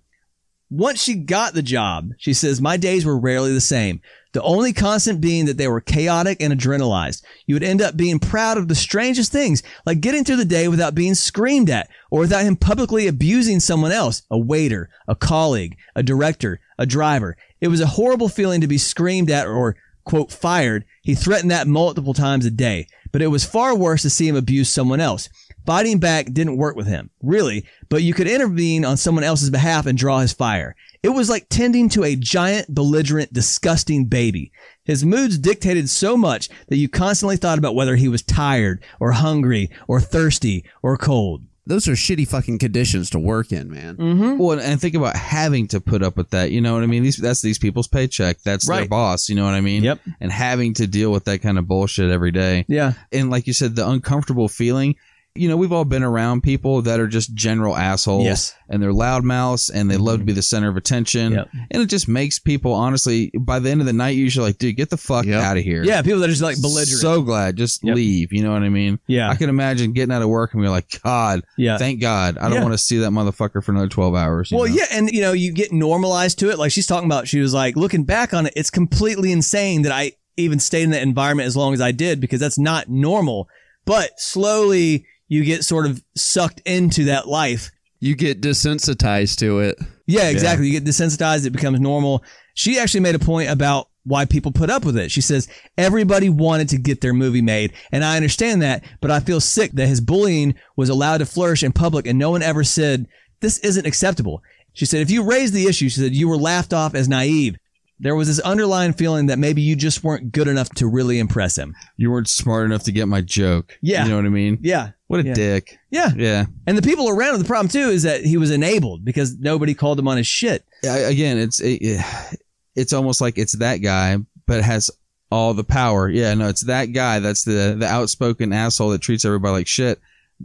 Once she got the job, she says, my days were rarely the same. The only constant being that they were chaotic and adrenalized. You would end up being proud of the strangest things, like getting through the day without being screamed at or without him publicly abusing someone else, a waiter, a colleague, a director, a driver. It was a horrible feeling to be screamed at or, quote, fired. He threatened that multiple times a day, but it was far worse to see him abuse someone else. Fighting back didn't work with him, really, but you could intervene on someone else's behalf and draw his fire. It was like tending to a giant, belligerent, disgusting baby. His moods dictated so much that you constantly thought about whether he was tired or hungry or thirsty or cold. Those are shitty fucking conditions to work in, man. Mm-hmm. Well, and think about having to put up with that. You know what I mean? That's these people's paycheck. That's their boss. You know what I mean? Yep. And having to deal with that kind of bullshit every day. Yeah. And like you said, the uncomfortable feeling. You know, we've all been around people that are just general assholes, and they're loudmouths, and they love to be the center of attention, and it just makes people, honestly, by the end of the night, you're usually like, dude, get the fuck out of here. Yeah, people that are just like belligerent. So glad, just leave, you know what I mean? Yeah. I can imagine getting out of work and being like, God, thank God, I don't want to see that motherfucker for another 12 hours. Well, know? And you know, you get normalized to it, like she's talking about, she was like, looking back on it, it's completely insane that I even stayed in that environment as long as I did, because that's not normal, but slowly... you get sort of sucked into that life. You get desensitized to it. Yeah, exactly. You get desensitized. It becomes normal. She actually made a point about why people put up with it. She says, everybody wanted to get their movie made, and I understand that, but I feel sick that his bullying was allowed to flourish in public, and no one ever said, this isn't acceptable. She said, if you raised the issue, she said, you were laughed off as naive. There was this underlying feeling that maybe you just weren't good enough to really impress him. You weren't smart enough to get my joke. Yeah. You know what I mean? Yeah. What a dick. Yeah. Yeah. And the people around him, the problem, too, is that he was enabled because nobody called him on his shit. Again, it's almost like it's that guy, but has all the power. Yeah, no, it's that guy. That's the outspoken asshole that treats everybody like shit.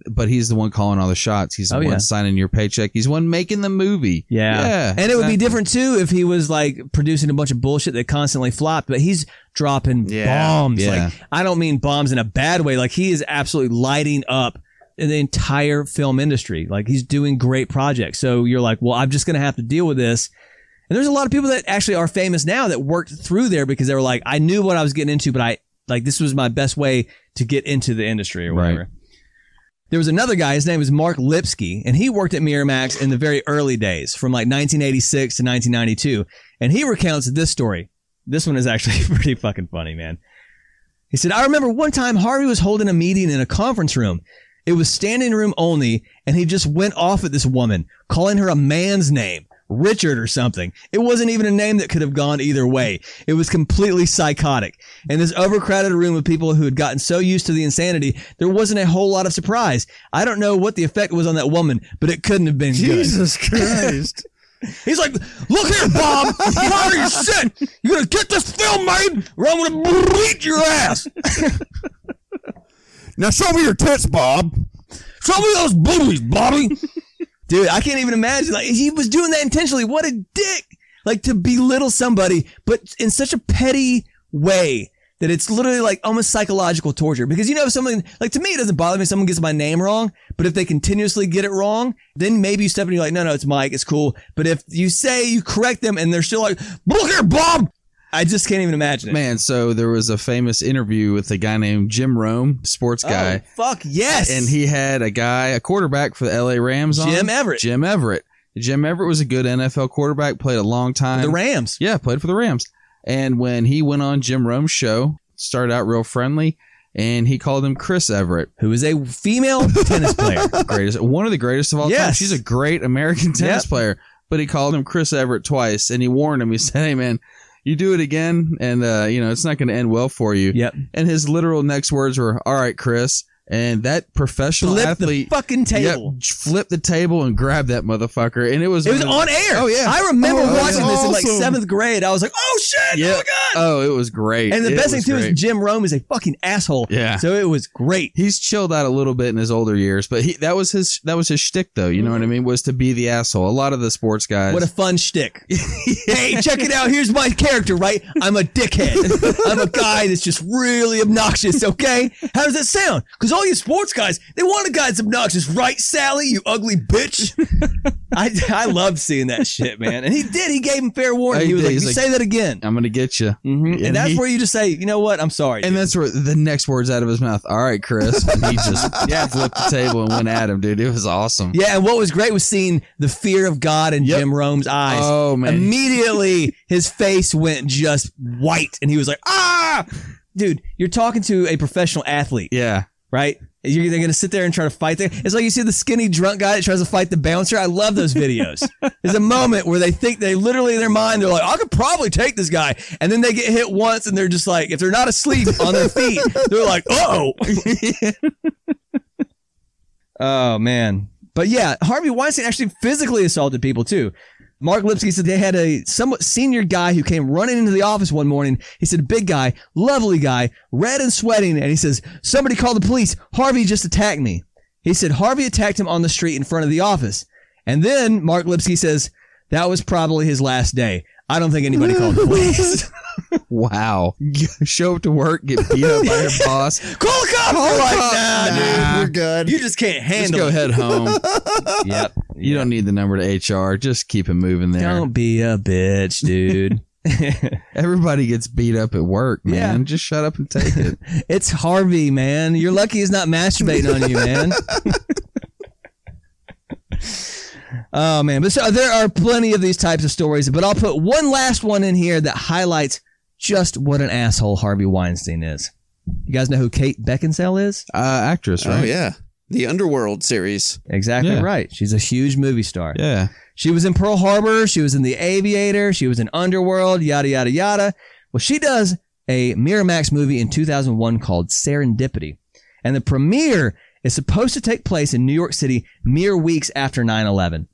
But he's the one calling all the shots. He's the one signing your paycheck. He's the one making the movie. Yeah. And it would be different, too, if he was, like, producing a bunch of bullshit that constantly flopped. But he's dropping bombs. Yeah. Like, I don't mean bombs in a bad way. Like, he is absolutely lighting up the entire film industry. Like, he's doing great projects. So you're like, well, I'm just going to have to deal with this. And there's a lot of people that actually are famous now that worked through there because they were like, I knew what I was getting into, but I, like, this was my best way to get into the industry or whatever. Right. There was another guy, his name was Mark Lipsky, and he worked at Miramax in the very early days, from like 1986 to 1992. And he recounts this story. This one is actually pretty fucking funny, man. He said, I remember one time Harvey was holding a meeting in a conference room. It was standing room only, and he just went off at this woman, calling her a man's name, Richard or something. It wasn't even a name that could have gone either way. It was completely psychotic. In this overcrowded room of people who had gotten so used to the insanity, there wasn't a whole lot of surprise. I don't know what the effect was on that woman, but it couldn't have been Jesus good. Christ. He's like, look here, Bob. What are you saying? You're going to get this film made or I'm going to bleed your ass. Now show me your tits, Bob. Show me those boobies, Bobby. Dude, I can't even imagine. Like, he was doing that intentionally. What a dick. Like, to belittle somebody, but in such a petty way that it's literally like almost psychological torture. Because, you know, if someone, like, to me, it doesn't bother me if someone gets my name wrong, but if they continuously get it wrong, then maybe you step in and you're like, no, it's Mike. It's cool. But if you say you correct them and they're still like, look here, Bob. I just can't even imagine it. Man, so there was a famous interview with a guy named Jim Rome, sports guy. Oh, fuck, yes. And he had a guy, a quarterback for the L.A. Rams on. Jim Everett. Jim Everett was a good NFL quarterback, played a long time. The Rams. Yeah, played for the Rams. And when he went on Jim Rome's show, started out real friendly, and he called him Chris Everett. Who is a female tennis player. Greatest, one of the greatest of all time. She's a great American tennis player. But he called him Chris Everett twice, and he warned him. He said, hey, man. You do it again, and you know it's not going to end well for you. Yep. And his literal next words were, "All right, Chris." And that professional athlete flipped the fucking table, flipped the table, and grabbed that motherfucker. And it was on air. Oh yeah, I remember watching this in like seventh grade. I was like, "Oh shit! Yep. Oh my god!" Oh, it was great. And the best thing too is Jim Rome is a fucking asshole. Yeah. So it was great. He's chilled out a little bit in his older years, but that was his shtick though. You know what I mean? Was to be the asshole. A lot of the sports guys. What a fun shtick! Hey, check it out. Here's my character. Right? I'm a dickhead. I'm a guy that's just really obnoxious. Okay? How does that sound? Because all you sports guys, they want a guy that's obnoxious, right, Sally? You ugly bitch. I loved seeing that shit, man. And he did. He gave him fair warning. He was like, you say that again, I'm going to get you. Mm-hmm. And that's where you just say, you know what? I'm sorry. And that's where the next words out of his mouth. All right, Chris. And he just flipped the table and went at him, dude. It was awesome. Yeah. And what was great was seeing the fear of God in Jim Rome's eyes. Oh, man. Immediately, his face went just white. And he was like, ah, dude, you're talking to a professional athlete. Yeah. Right? You're going to sit there and try to fight there. It's like you see the skinny drunk guy that tries to fight the bouncer. I love those videos. There's a moment where they think they literally in their mind, they're like, I could probably take this guy. And then they get hit once and they're just like, if they're not asleep on their feet, they're like, uh-oh. Oh, man. But yeah, Harvey Weinstein actually physically assaulted people too. Mark Lipsky said they had a somewhat senior guy who came running into the office one morning. He said, big guy, lovely guy, red and sweating. And he says, somebody call the police. Harvey just attacked me. He said, Harvey attacked him on the street in front of the office. And then Mark Lipsky says, that was probably his last day. I don't think anybody called the police. Wow. Show up to work, get beat up by your boss. Call the cops. Nah, dude, we're good. You just can't handle it. Just go head home. Yep. You don't need the number to HR. Just keep it moving there. Don't be a bitch, dude. Everybody gets beat up at work, man. Yeah. Just shut up and take it. It's Harvey, man. You're lucky he's not masturbating on you, man. Oh, man. But so there are plenty of these types of stories, but I'll put one last one in here that highlights just what an asshole Harvey Weinstein is. You guys know who Kate Beckinsale is? Actress, right? Oh, yeah. The Underworld series. Exactly right. She's a huge movie star. Yeah. She was in Pearl Harbor. She was in The Aviator. She was in Underworld, yada, yada, yada. Well, she does a Miramax movie in 2001 called Serendipity. And the premiere is supposed to take place in New York City mere weeks after 9/11.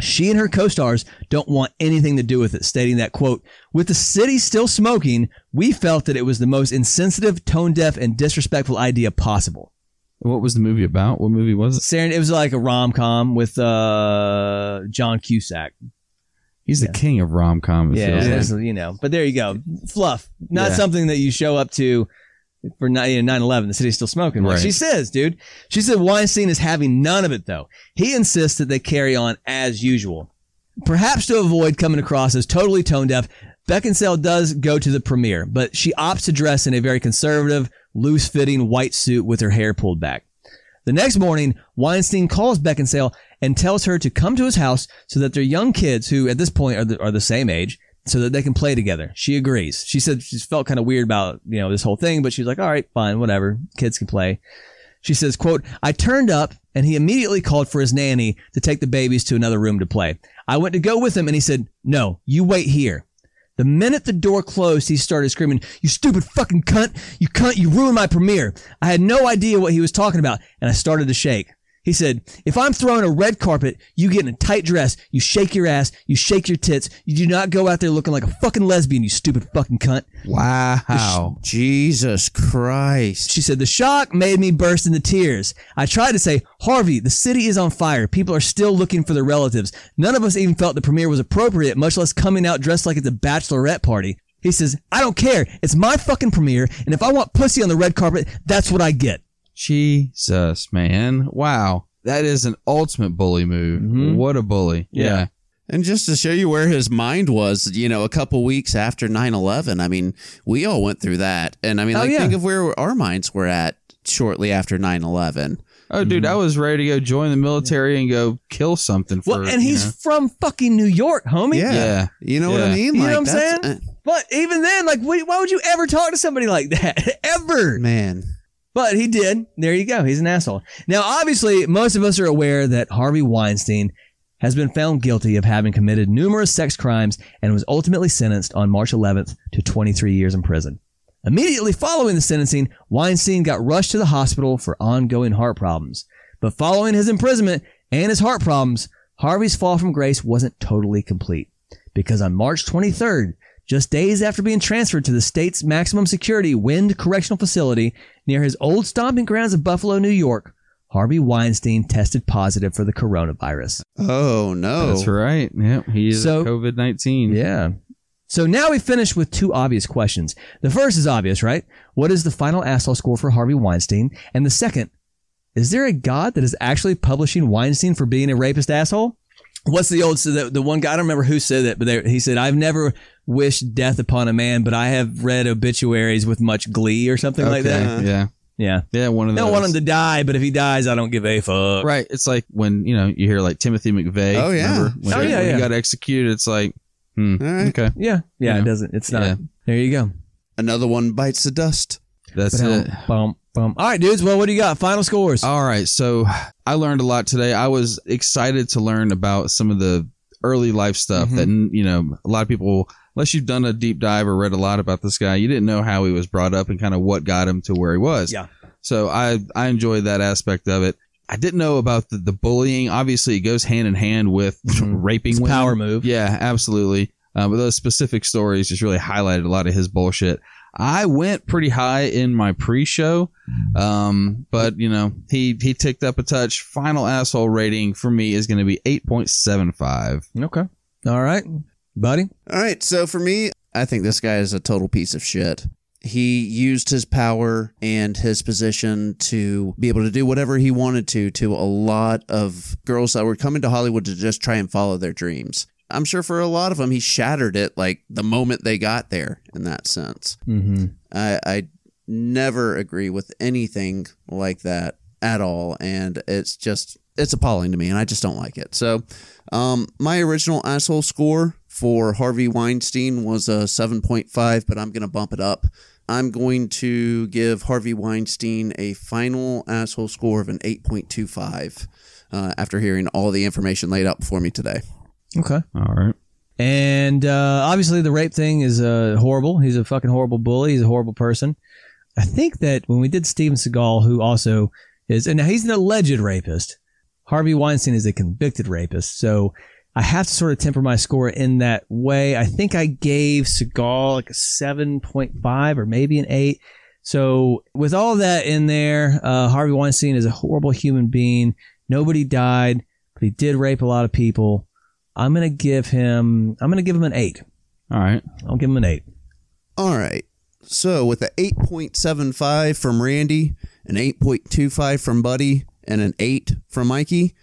She and her co-stars don't want anything to do with it, stating that, quote, with the city still smoking, we felt that it was the most insensitive, tone-deaf, and disrespectful idea possible. What was the movie about? What movie was it? It was like a rom-com with John Cusack. He's the king of rom-com. Yeah, you know. But there you go. Fluff. Not something that you show up to for 9/11. The city's still smoking. Right. Like she says, dude. She said Weinstein is having none of it, though. He insists that they carry on as usual, perhaps to avoid coming across as totally tone deaf. Beckinsale does go to the premiere, but she opts to dress in a very conservative, loose-fitting white suit with her hair pulled back. The next morning, Weinstein calls Beckinsale and tells her to come to his house so that their young kids, who at this point are the same age, so that they can play together. She agrees. She said she felt kind of weird about, you know, this whole thing, but she's like, all right, fine, whatever. Kids can play. She says, quote, I turned up and he immediately called for his nanny to take the babies to another room to play. I went to go with him and he said, no, you wait here. The minute the door closed, he started screaming, you stupid fucking cunt, you ruined my premiere. I had no idea what he was talking about, and I started to shake. He said, if I'm throwing a red carpet, you get in a tight dress, you shake your ass, you shake your tits, you do not go out there looking like a fucking lesbian, you stupid fucking cunt. Wow. Jesus Christ. She said, the shock made me burst into tears. I tried to say, Harvey, the city is on fire. People are still looking for their relatives. None of us even felt the premiere was appropriate, much less coming out dressed like it's a bachelorette party. He says, I don't care. It's my fucking premiere, and if I want pussy on the red carpet, that's what I get. Jesus, man. Wow. That is an ultimate bully move. Mm-hmm. What a bully. Yeah. And just to show you where his mind was, you know, a couple weeks after 9/11, I mean, we all went through that. And I mean, think of where our minds were at shortly after 9/11. Oh, dude, I was ready to go join the military and go kill something. And he's from fucking New York, homie. Yeah. You know what I mean? Like, you know what I'm saying? But even then, like, why would you ever talk to somebody like that? Ever. Man. But he did. There you go. He's an asshole. Now, obviously, most of us are aware that Harvey Weinstein has been found guilty of having committed numerous sex crimes and was ultimately sentenced on March 11th to 23 years in prison. Immediately following the sentencing, Weinstein got rushed to the hospital for ongoing heart problems. But following his imprisonment and his heart problems, Harvey's fall from grace wasn't totally complete, because on March 23rd, just days after being transferred to the state's maximum security Wind Correctional Facility near his old stomping grounds of Buffalo, New York, Harvey Weinstein tested positive for the coronavirus. Oh, no. That's right. Yeah, he's COVID-19. Yeah. So now we finish with two obvious questions. The first is obvious, right? What is the final asshole score for Harvey Weinstein? And the second, is there a God that is actually punishing Weinstein for being a rapist asshole? What's the old, so the one guy, I don't remember who said that, but he said, I've never wished death upon a man, but I have read obituaries with much glee or something like that. Yeah, one of those. I don't want him to die, but if he dies, I don't give a fuck. Right. It's like when, you know, you hear like Timothy McVeigh. Oh, yeah. Remember? When he got executed, it's like, all right. Okay. Yeah. Yeah, you know. It doesn't. It's not. Yeah. There you go. Another one bites the dust. That's it. All right, dudes. Well, what do you got? Final scores. All right. So I learned a lot today. I was excited to learn about some of the early life stuff that, you know, a lot of people, unless you've done a deep dive or read a lot about this guy, you didn't know how he was brought up and kind of what got him to where he was. Yeah. So I enjoyed that aspect of it. I didn't know about the bullying. Obviously, it goes hand in hand with raping women. It's a power move. Yeah, absolutely. But those specific stories just really highlighted a lot of his bullshit. I went pretty high in my pre-show, but, you know, he ticked up a touch. Final asshole rating for me is going to be 8.75. Okay. All right, buddy. All right. So for me, I think this guy is a total piece of shit. He used his power and his position to be able to do whatever he wanted to a lot of girls that were coming to Hollywood to just try and follow their dreams. I'm sure for a lot of them, he shattered it like the moment they got there in that sense. Mm-hmm. I never agree with anything like that at all. And it's just, it's appalling to me and I just don't like it. So my original asshole score for Harvey Weinstein was a 7.5, but I'm going to bump it up. I'm going to give Harvey Weinstein a final asshole score of an 8.25 after hearing all the information laid out before me today. Okay. All right. And obviously the rape thing is horrible. He's a fucking horrible bully. He's a horrible person. I think that when we did Steven Seagal, who also is, and now he's an alleged rapist. Harvey Weinstein is a convicted rapist. So I have to sort of temper my score in that way. I think I gave Seagal like a 7.5 or maybe an 8. So with all that in there, Harvey Weinstein is a horrible human being. Nobody died, but he did rape a lot of people. I'm going to give him an 8. All right. I'll give him an 8. All right. So with an 8.75 from Randy, an 8.25 from Buddy, and an 8 from Mikey,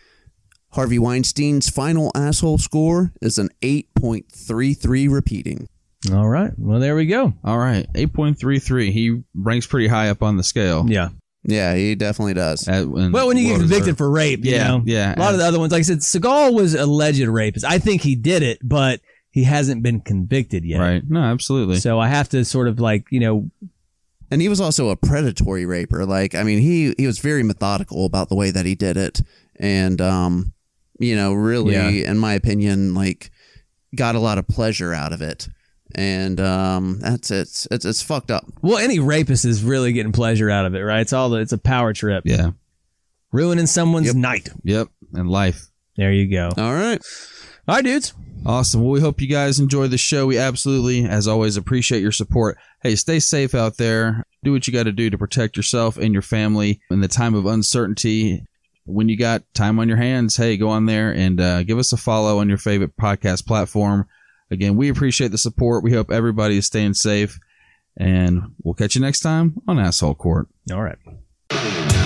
Harvey Weinstein's final asshole score is an 8.33 repeating. All right. Well, there we go. All right. 8.33. He ranks pretty high up on the scale. Yeah. Yeah, he definitely does. Well, when you get convicted for rape, you know. Yeah. A lot of the other ones, like I said, Seagal was alleged rapist. I think he did it, but he hasn't been convicted yet. Right. No, absolutely. So I have to sort of like, you know. And he was also a predatory raper. Like, I mean, he was very methodical about the way that he did it. And, you know, really, in my opinion, like, got a lot of pleasure out of it. And that's it. It's fucked up. Well, any rapist is really getting pleasure out of it, right? It's a power trip. Yeah. Ruining someone's night. Yep. And life. There you go. All right. All right, dudes. Awesome. Well, we hope you guys enjoy the show. We absolutely, as always, appreciate your support. Hey, stay safe out there. Do what you got to do to protect yourself and your family in the time of uncertainty. When you got time on your hands, hey, go on there and give us a follow on your favorite podcast platform. Again, we appreciate the support. We hope everybody is staying safe, and we'll catch you next time on Asshole Court. All right.